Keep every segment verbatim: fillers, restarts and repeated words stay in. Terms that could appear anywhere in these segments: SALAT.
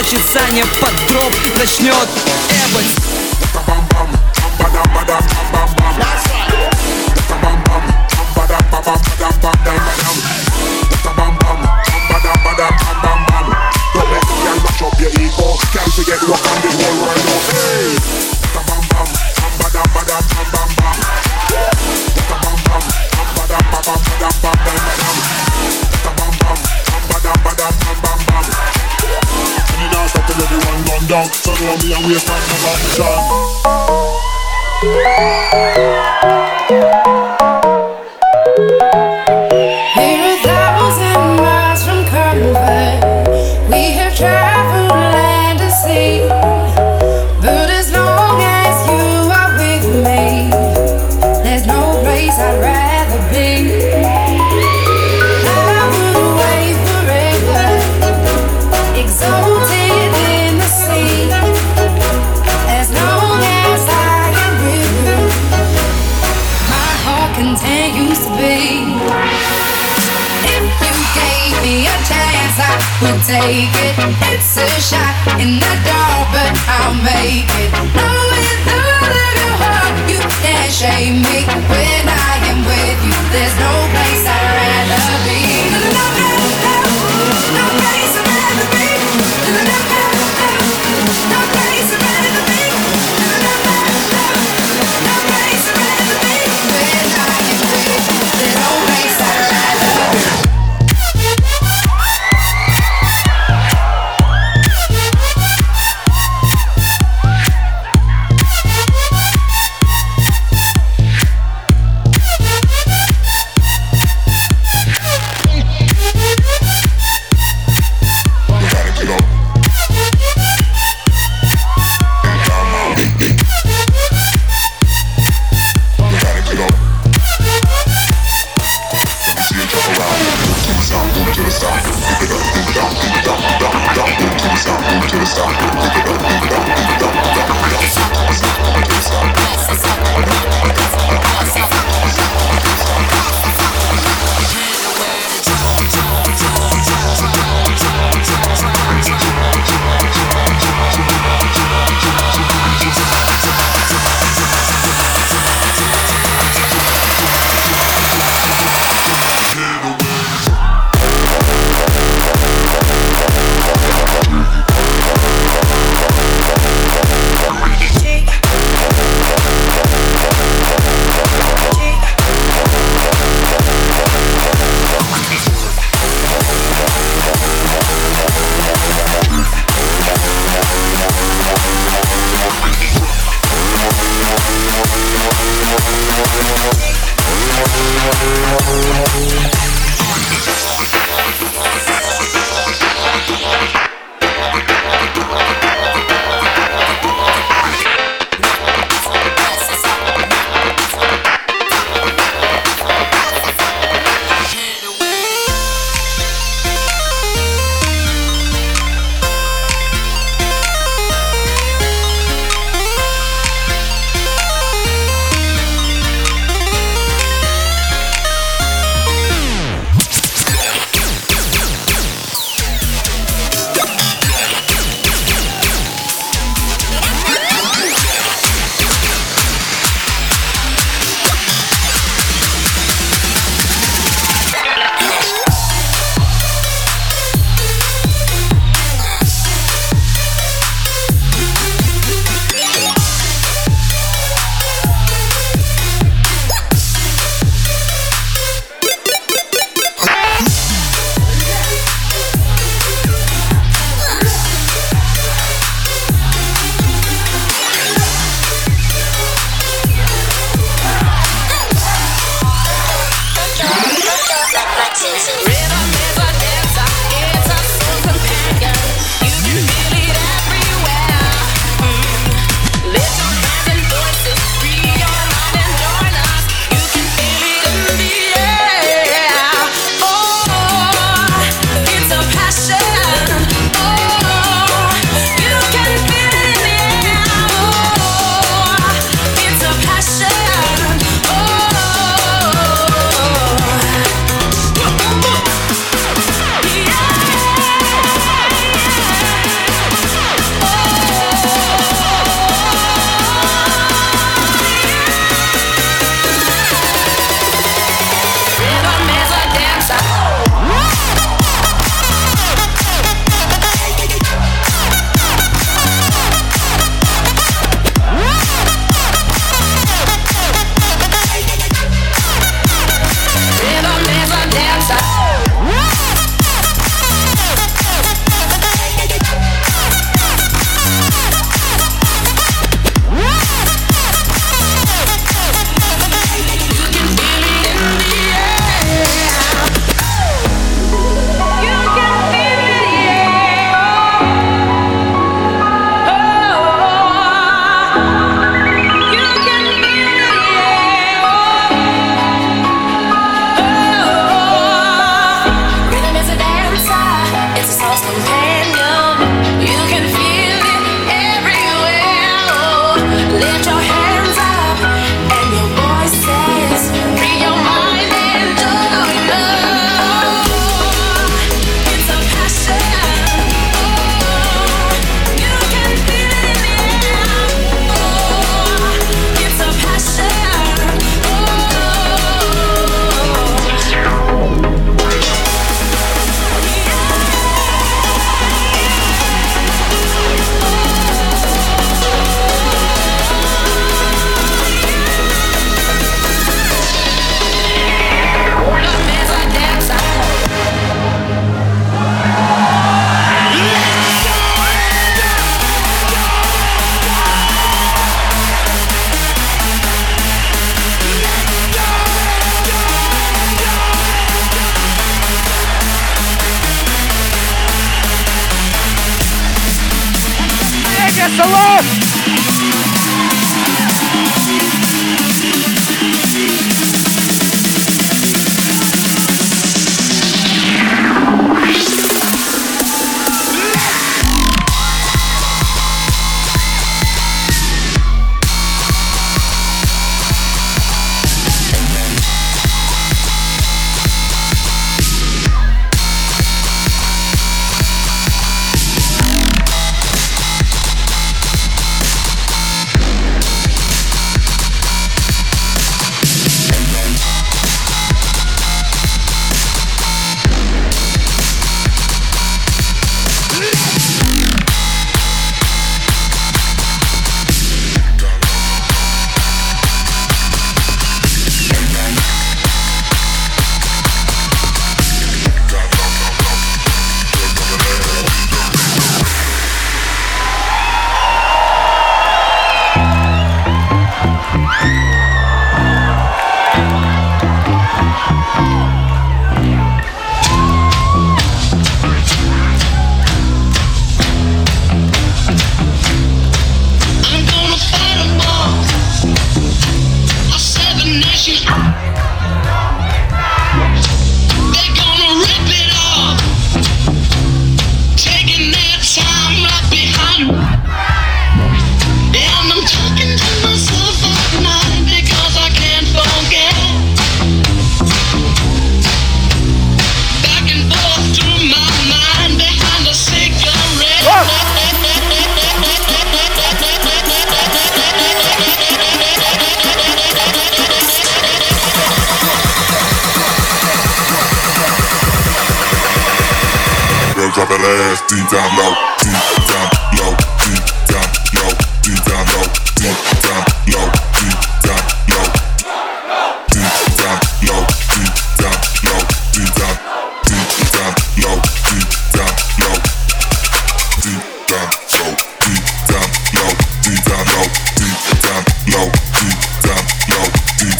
значит Саня под дроп начнет эбать. Down, so don't be away from the mansion. We're a thousand miles from comfort. We have traveled land and sea, but as long as you are with me, there's no place I'd rather be. I would away forever, exalted. We'll take it, it's a shot in the dark, but I'll make it. Oh, with all of your heart, you can't shame me. When I am with you, there's no place I'd rather be. No, no, no, no place I'd rather be. No, no, no, no place I'd rather be. No, no, no, no place I'd rather be. When I am with you, there's no place I'd rather be. Drop that ass deep down low, deep down low, deep down low, deep down low, deep down low, deep down low, deep down low, deep down low, deep down, deep down low, deep down low, deep down low, deep down low, deep down low, deep down low, deep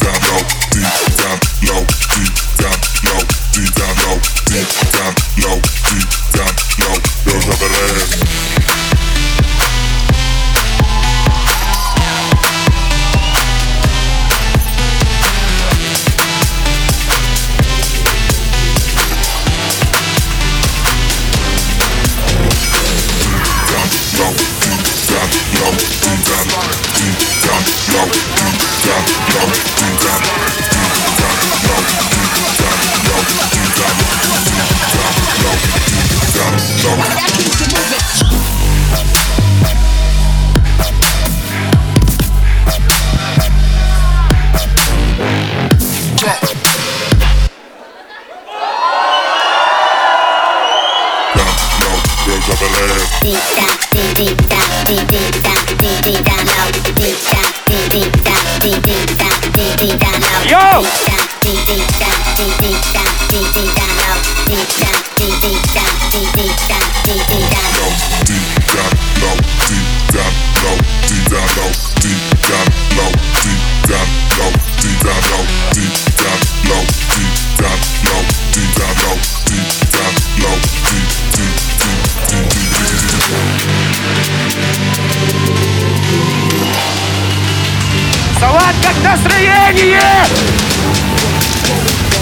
down low, deep down low, deep down low, deep down low, deep down low, deep down low, deep. Drop it down. Deep down, deep down, deep down, deep down low. Deep down, deep down, deep down, deep down low. Yo! Deep down, deep down, deep down low. Deep down, deep down, deep down, deep down low. Deep down low, deep down low, deep down low, deep down low, deep down low, deep down low, deep down low, deep down low, deep down low, deep down low, deep, deep, deep, deep, deep. Салат как настроение! Is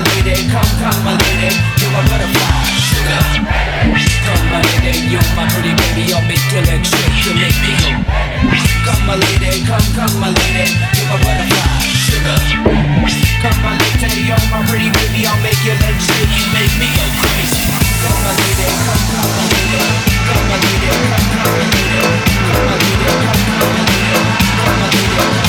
my lady, come, come my lady, you're my butterfly, sugar. Come my lady, you're my pretty baby, you're make your legs shake, you make me go. Come my lady, come, come my lady, you're my butterfly, sugar. Come my lady, you're my pretty baby, I'll make your legs shake, you make me go crazy. Come my lady, come, come my lady, come my lady, come, come my lady, come my lady, come, come my lady, come my lady, come, come my lady.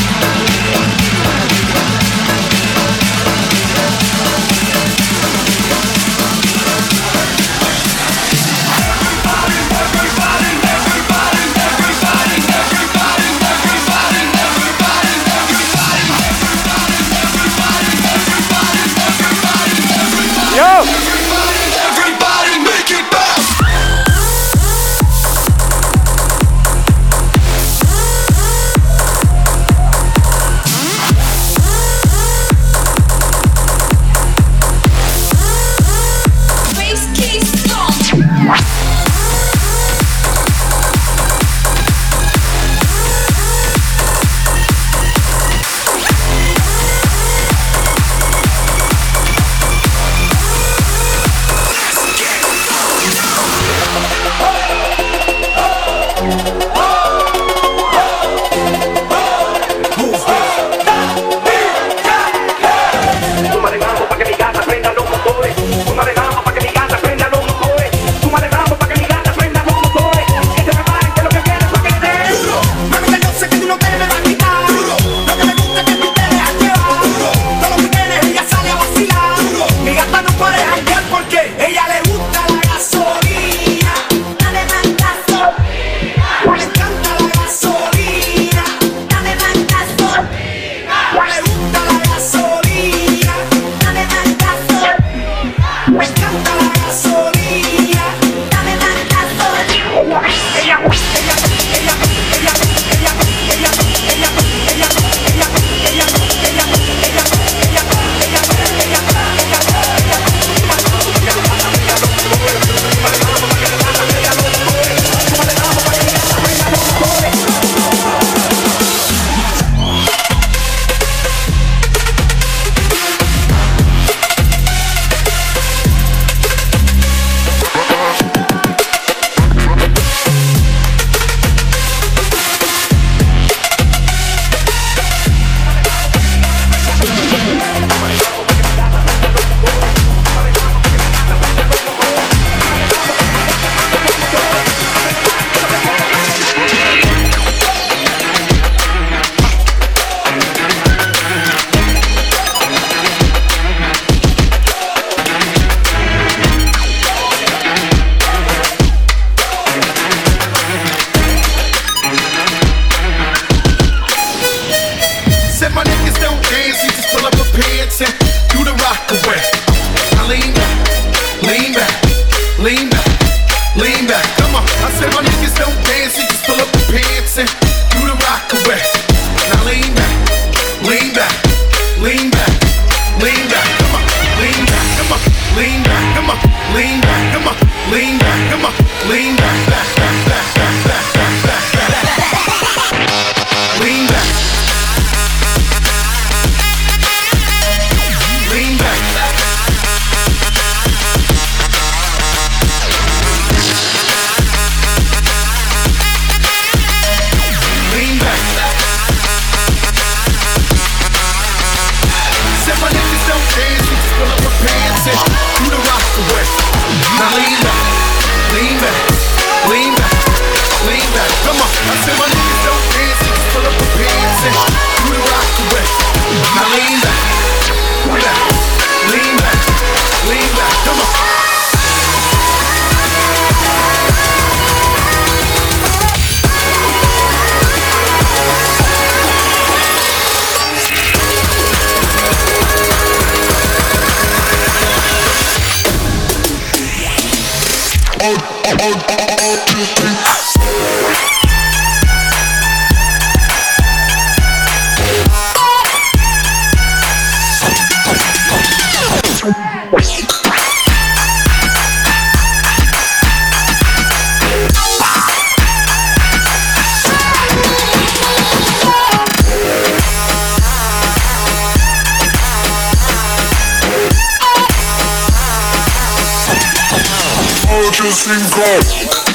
juice and go.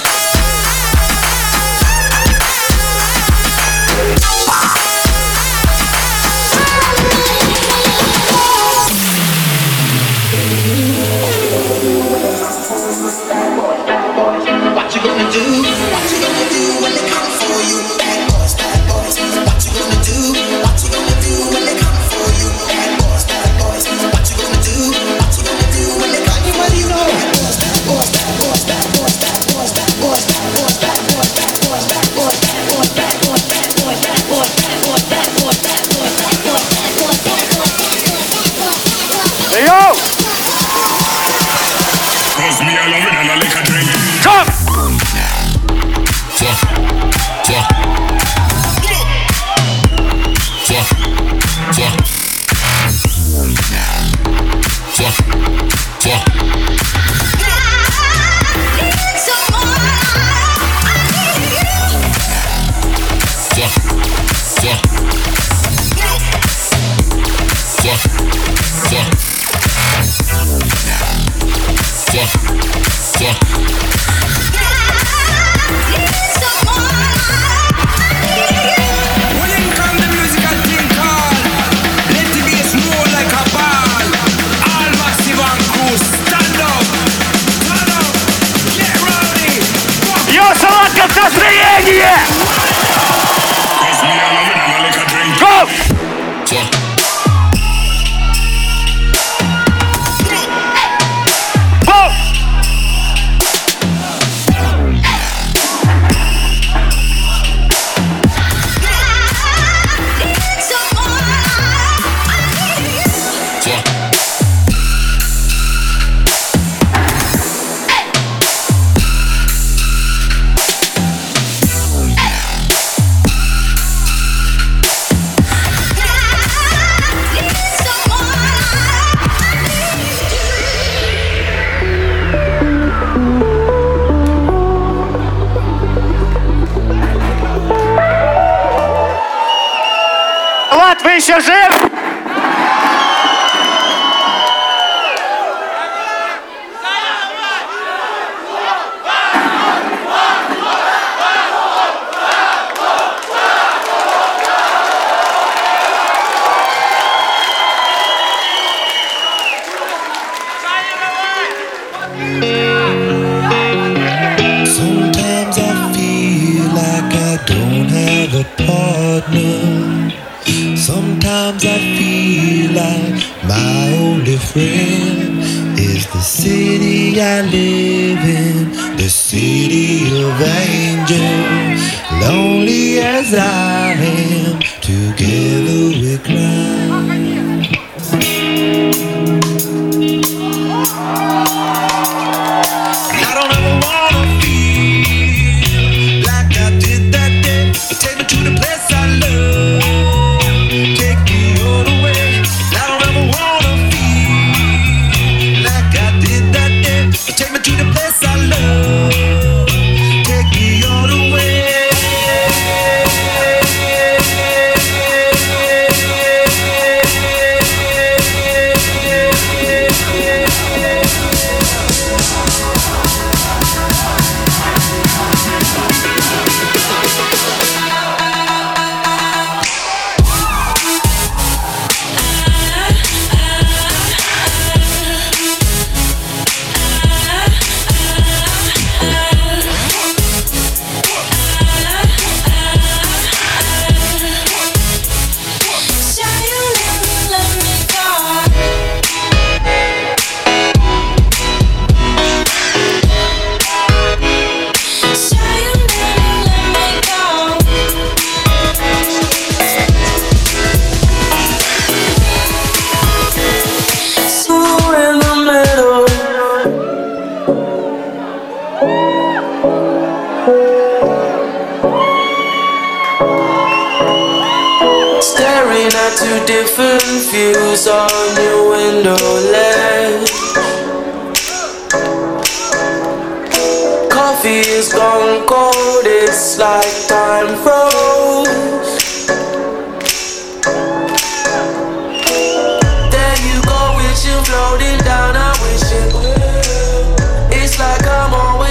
Floating down, I wish it would. It's like I'm always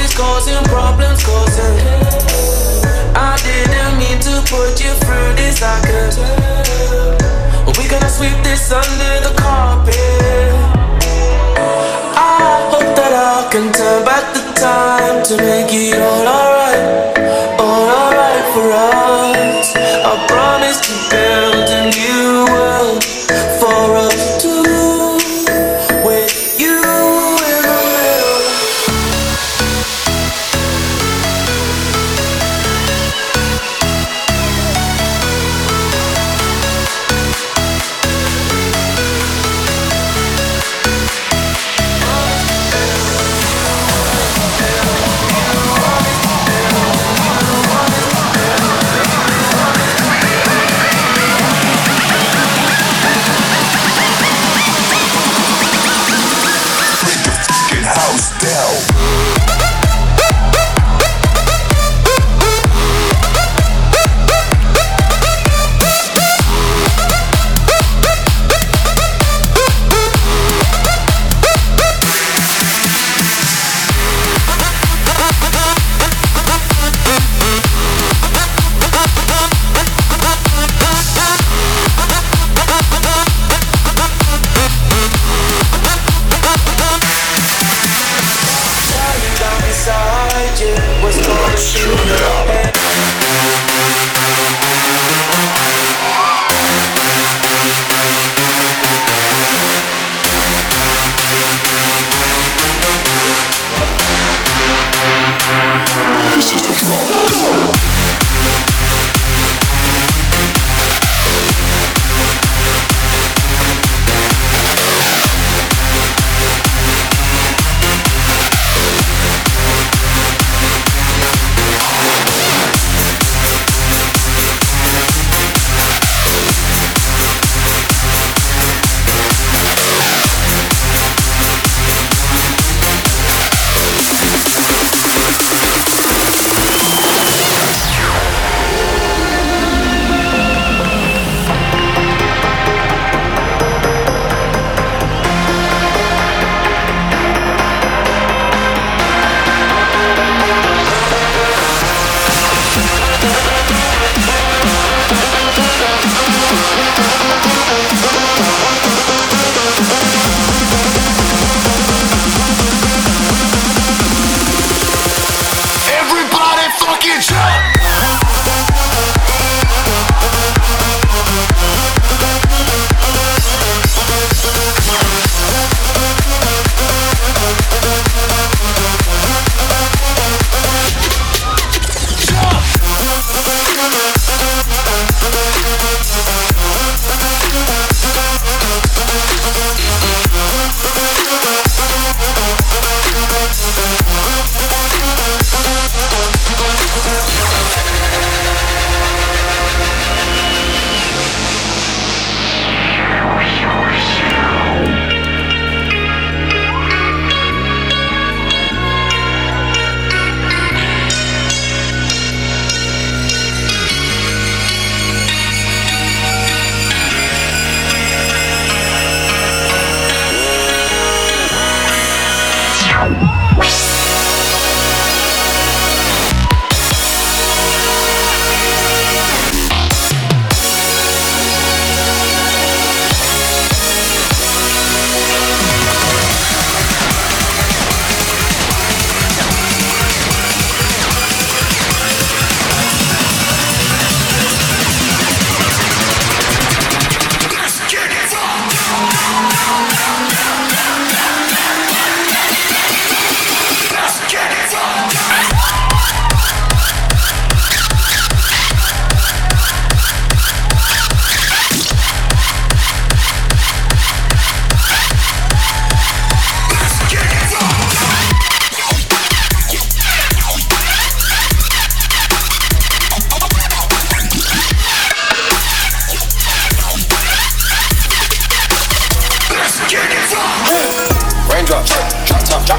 causing problems, causing. I didn't mean to put you through this, I could. We're gonna sweep this under the carpet. I hope that I can turn back the time to make it all alright, all alright for us. I promise to build a new world for us two.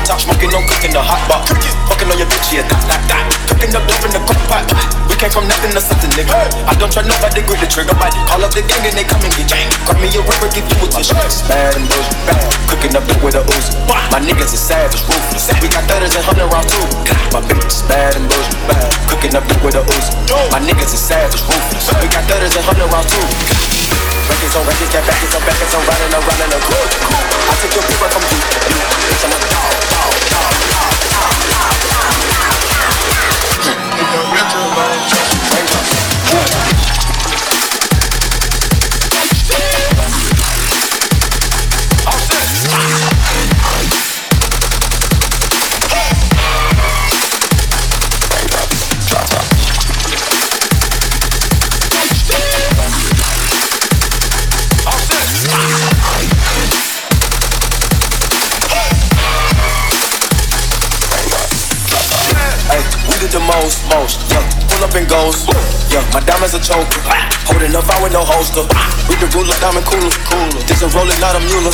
top, smoking on cooking the hot pot. Fucking on your bitch, yeah, that, that, that. Cooking up dope in the cook pot. We came from nothing to something, nigga. I don't try nobody, grip the trigger, body. Call up the gang and they come and get janked. Grab me a rubber, give you a tissue. Bad and bullshit, bad. Cooking up dope with a ooze. My niggas is savage, ruthless. We got thudders and hundred rounds too. My bitch is bad and bullshit, bad. Cooking up dope with a ooze. My niggas is savage, ruthless. We got thudders and hundred rounds too. Records on records, get back, it's on back, it's on riding around in a group. I take your people from you, you, bitch, I'm a dog, dog, dog, dog, dog, dog, dog, Most, most, yeah, pull up and goes, yeah, my diamonds are choke, holding up out with no holster, we the ruler, diamond cooler, cooler, this a rolling out a mule,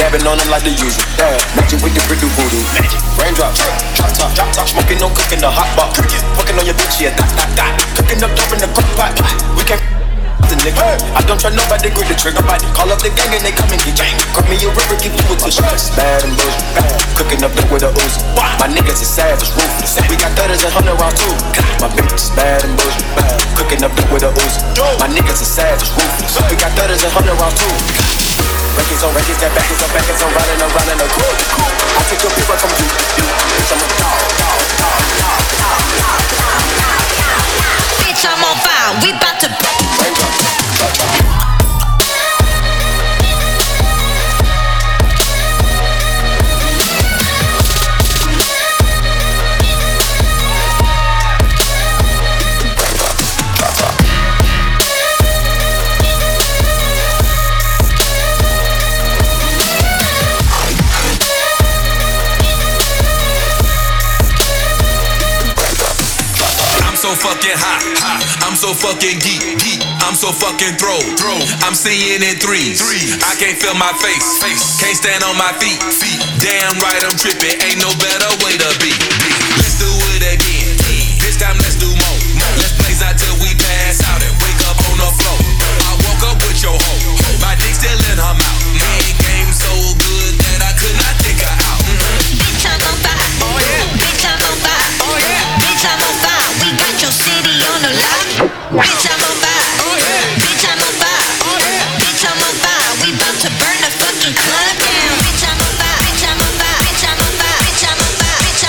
dabbing on them like the usual, yeah, magic with the brick do voodoo, raindrop, drop top, drop top, smoking on cooking the hot pot, fucking on your bitch, yeah, dot, dot, dot, cooking up dope in the cook pot, we can't the nigga, I don't try nobody, grip the trigger, body, call up the gang and they come and get janked, grab me a river, give you a tissue, bad and bullshit. Cooking up dope with a ooze. My niggas is savage, ruthless. We got thudders and hundred rounds too. My bitch is bad and bullshit. Cooking up dope with a ooze. My niggas is savage, ruthless. We got thudders and hundred rounds too. Records on records, get back, it's on back, it's on riding around in a group. I take your people from you, you, bitch, I'm a dog, dog, dog, dog, dog, dog, dog. Bitch, I'm on fire. We 'bout to bang. Fucking hot, hot. I'm so fucking geek, geek. I'm so fucking throw, throw. I'm seeing in threes. threes. I can't feel my face, face. Can't stand on my feet, feet. Damn right I'm tripping. Ain't no better way to be. Let's do it again. This time let's do more. Let's blaze out till we pass out and wake up on the floor. I woke up with your hoe. My dick still in her mouth. Man, game so good that I could not think her out. Bitch, I'm on fire. Oh yeah. Bitch, I'm on fire. Oh yeah. Bitch, I'm on fire. We got your city on the lock. Bitch, I'm on fire. Oh yeah. Bitch, I'm on fire. Oh yeah. Bitch, I'm on fire. We 'bout to burn the fucking club down. Bitch, I'm on fire. Bitch, I'm on fire. Bitch, I'm on fire. Bitch, I'm on fire.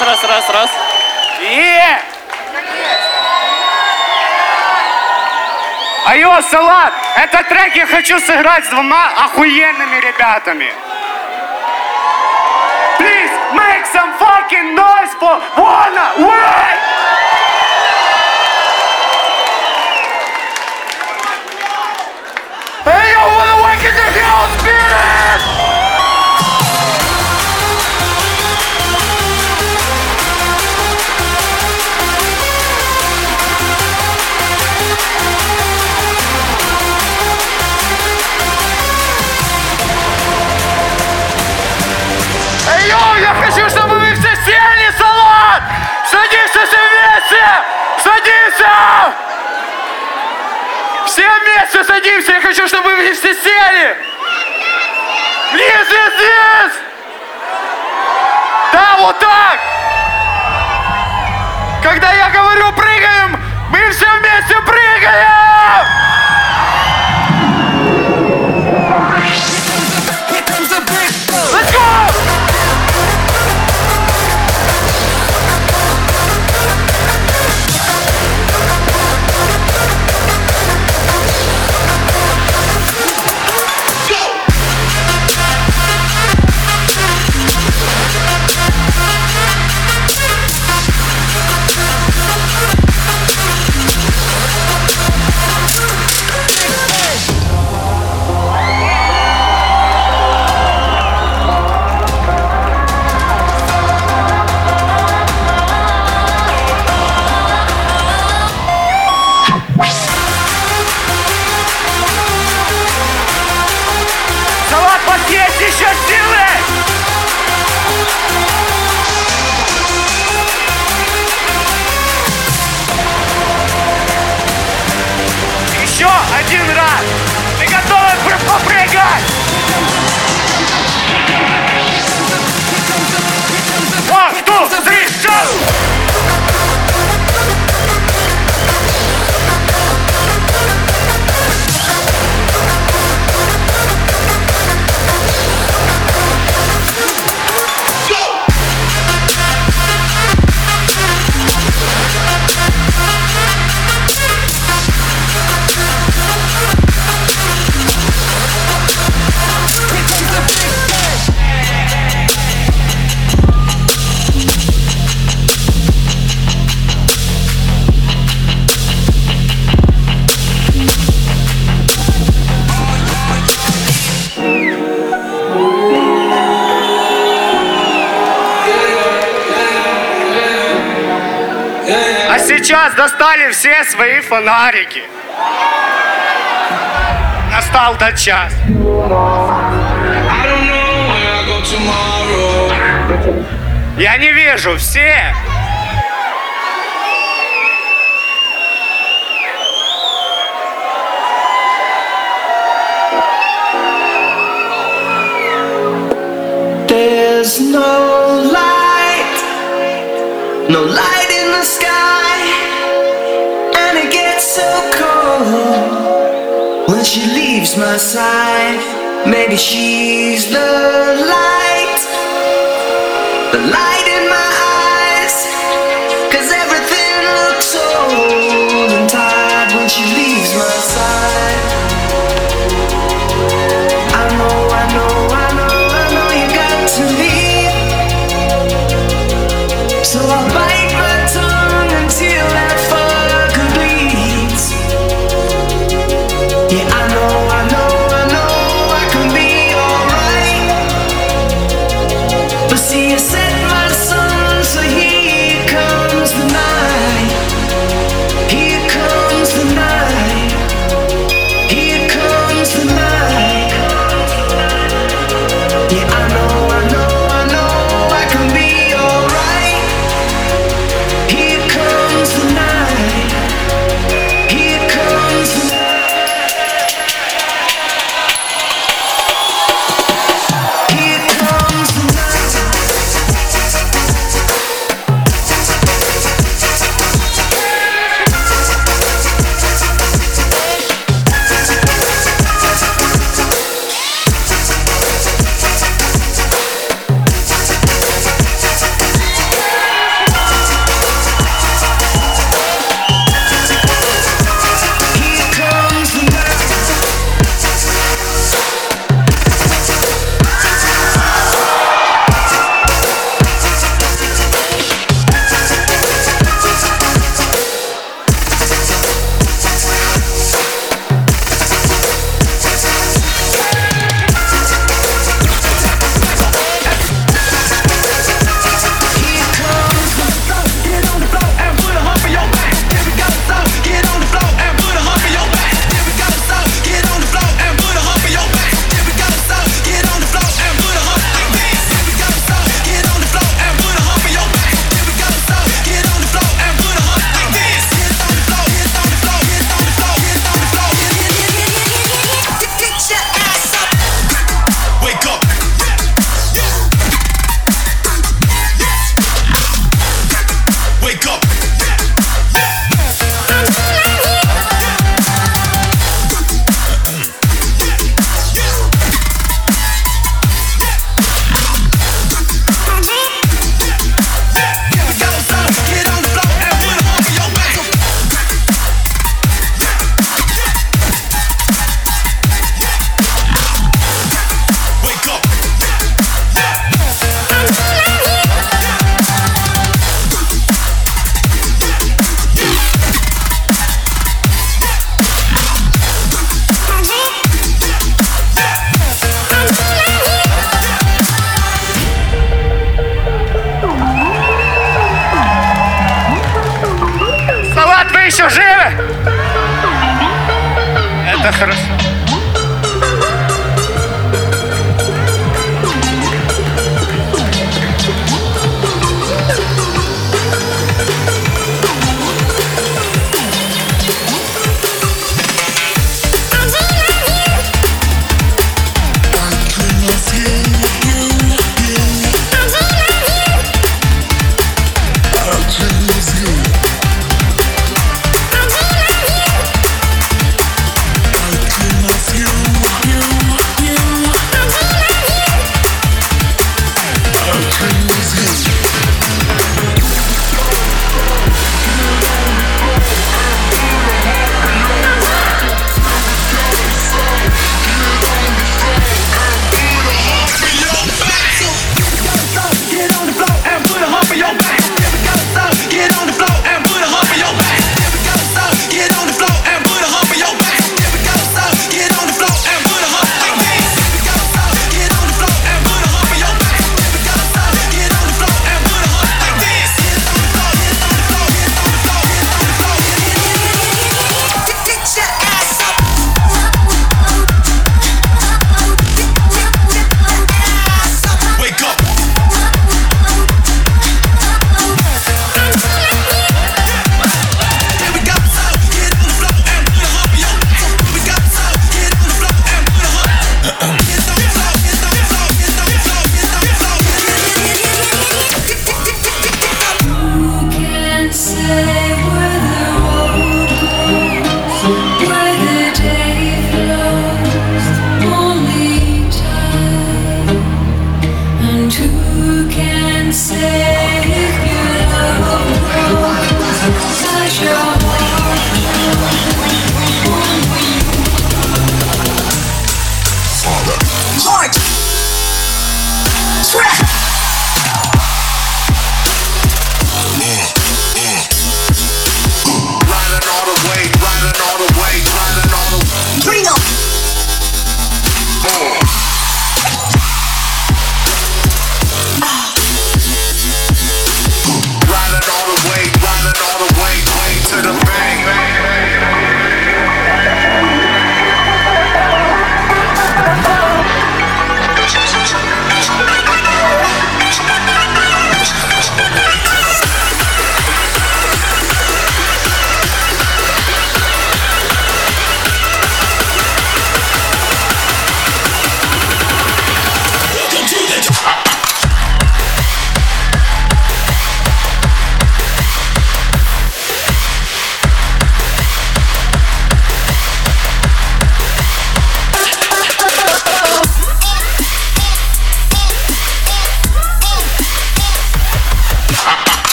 Раз, раз, раз, раз. Е! Айо, салат! Этот трек я хочу сыграть с двумя охуенными ребятами. Please make some fucking noise for Wanna Wait! Hey, yo, Wanna Wake in the house, spirit! Я хочу, чтобы вы все сели, салат! Садимся все вместе! Садимся! Все вместе садимся! Я хочу, чтобы вы все сели! Ближе здесь! Да, вот так! Когда я говорю прыгаем, мы все вместе прыгаем! Сейчас достали все свои фонарики. Настал тот час. Я не вижу, все. There's no light, no light in the sky. When she leaves my side, maybe she's the light, the light in my eyes, 'cause everything looks old and tired when she leaves my side. I know, I know, I know, I know you got to leave, so I bite my tongue until that fire completes. Yeah, I know, I know, I know I can be alright, but see, you set my sun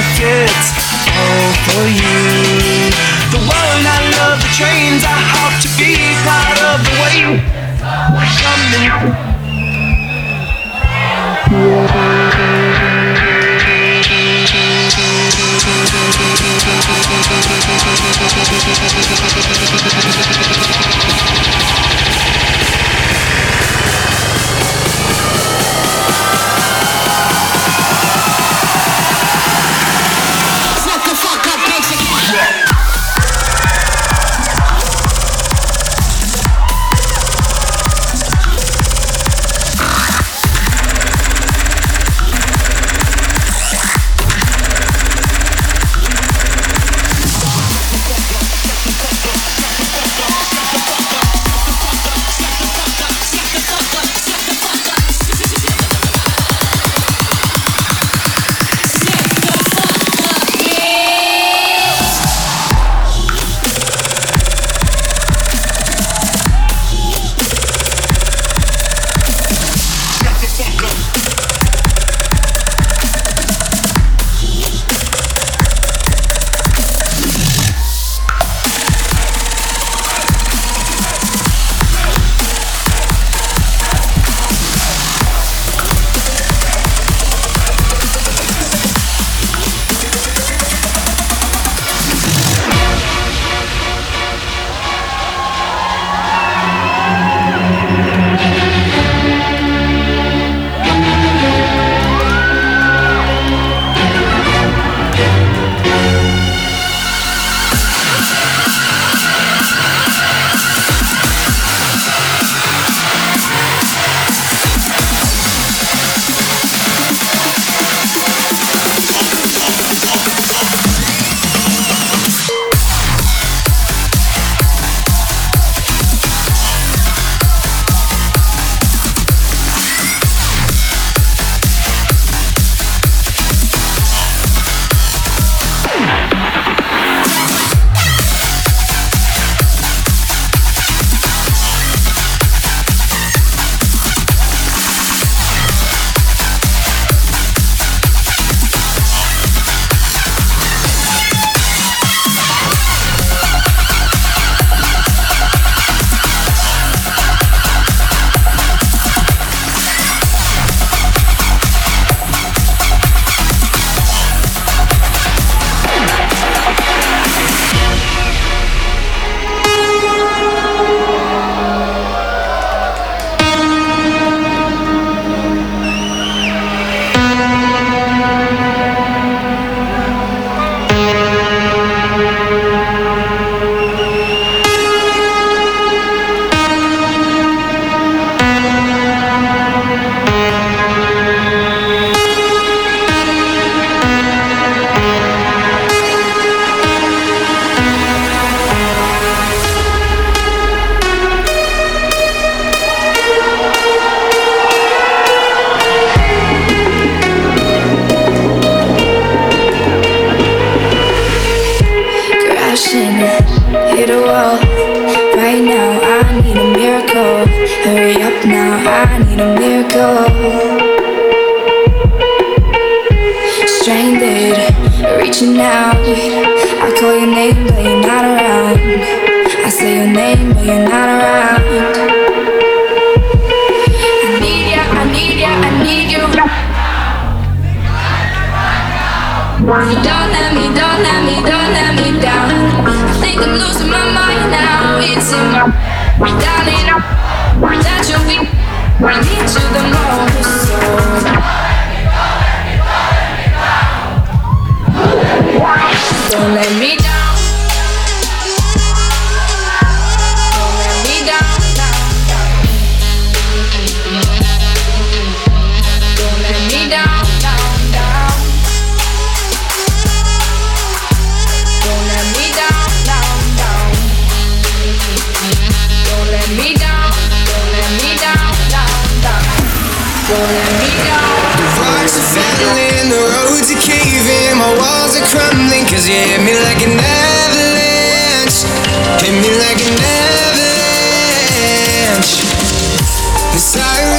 if it's all for you. The one I love, the trains I hop to be part of the way we're coming.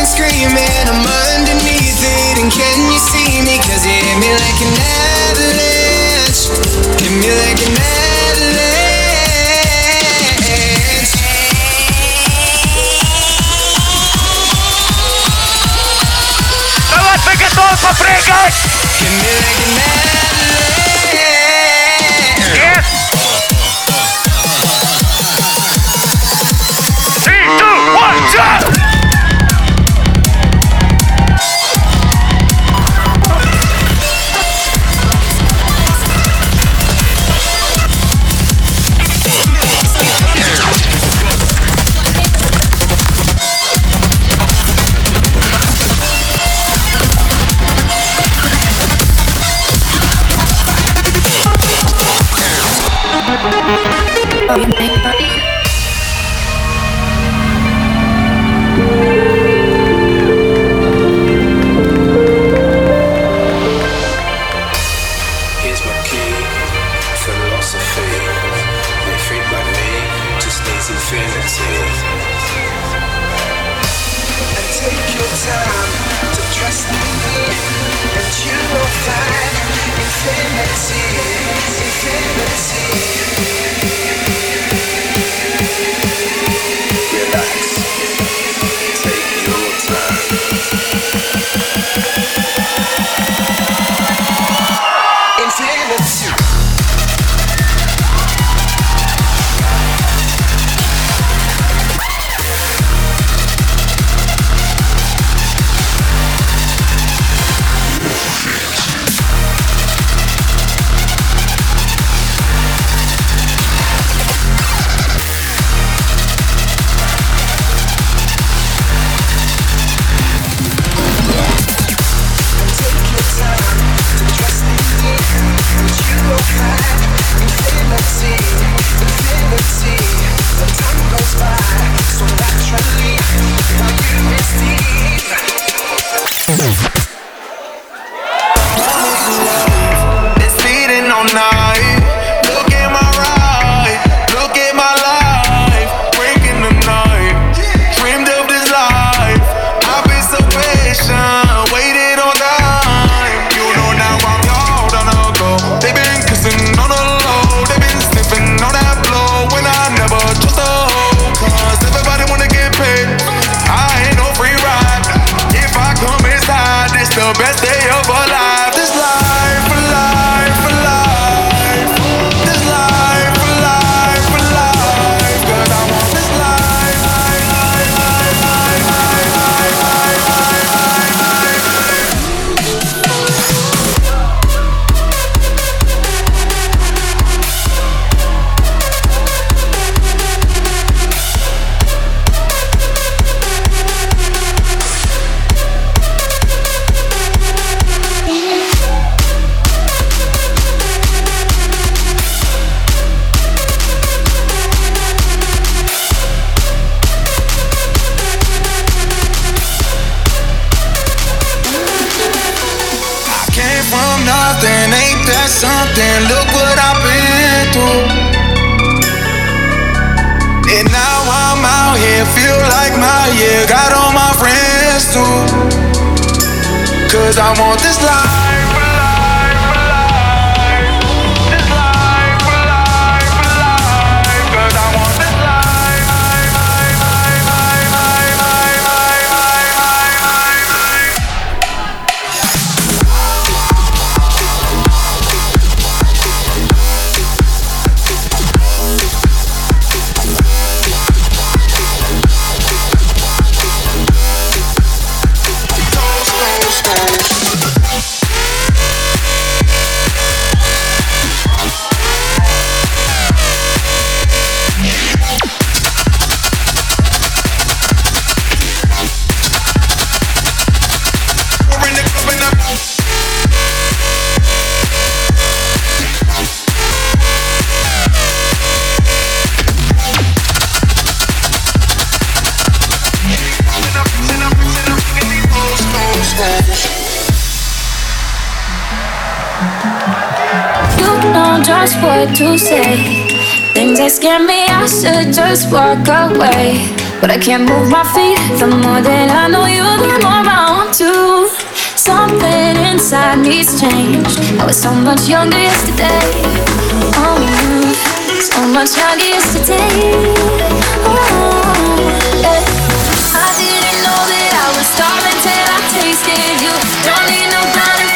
Screaming, I'm underneath it, and can you see me? 'Cause you hit me like an avalanche. Niggas! Give me that, give me that. Yes! Three, two, one, jump! But I can't move my feet. The more that I know you, the more I want to. Something inside me's changed. I was so much younger yesterday. Oh, so much younger yesterday. Oh, yeah. I didn't know that I was starving till I tasted you. Don't need no kind of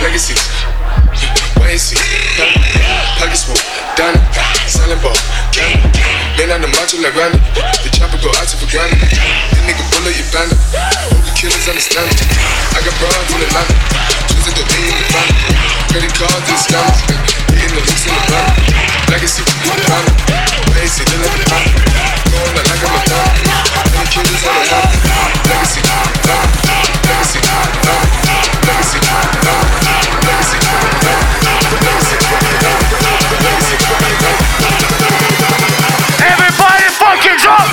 Legacies, way see, pockets full, done. you like random. The chopper go out to for granted. That nigga bullet you bandit. All the killers understand it. I got broads in Atlanta. Twisted the thing in the van. Credit cards and scams. Hitting the hooks in the van. Legacy from the van. Lazy, they love the van. Going out like I'm a dog. All the killers on the van. Legacy, dog. Legacy, dog. Legacy, dog. Legacy, dog. Legacy, dog. Legacy, dog. Everybody fucking drop!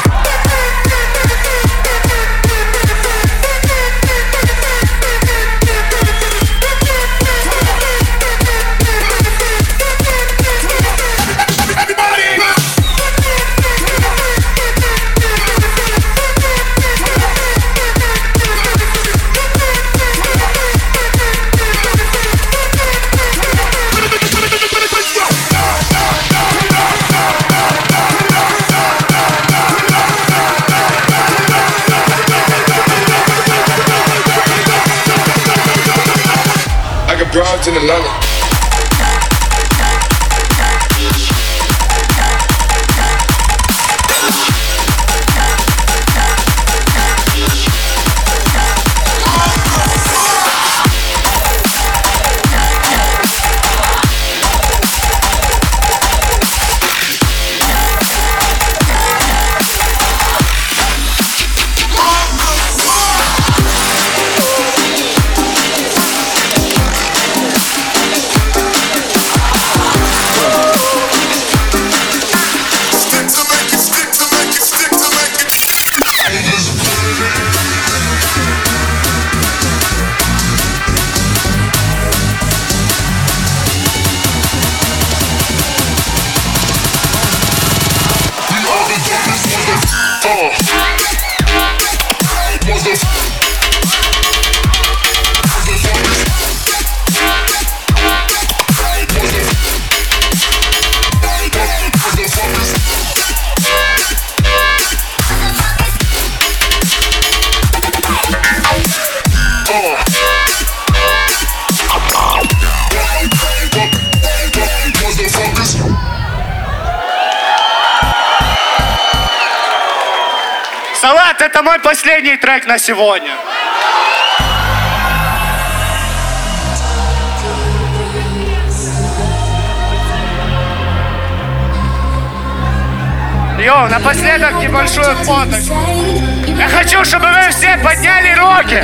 Broads in Atlanta. Салат, это мой последний трек на сегодня. Йоу, напоследок небольшую фоточку. Я хочу, чтобы вы все подняли руки.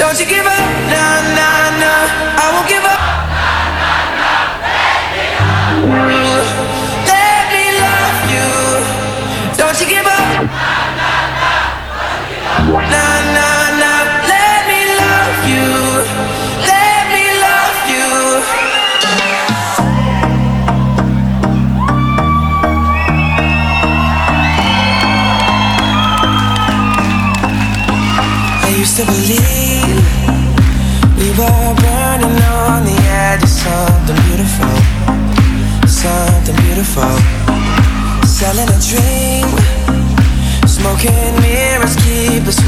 Don't you give up, nah, nah, nah. used to believe we were burning on the edge of something beautiful, something beautiful. Selling a dream, smoking mirrors keep us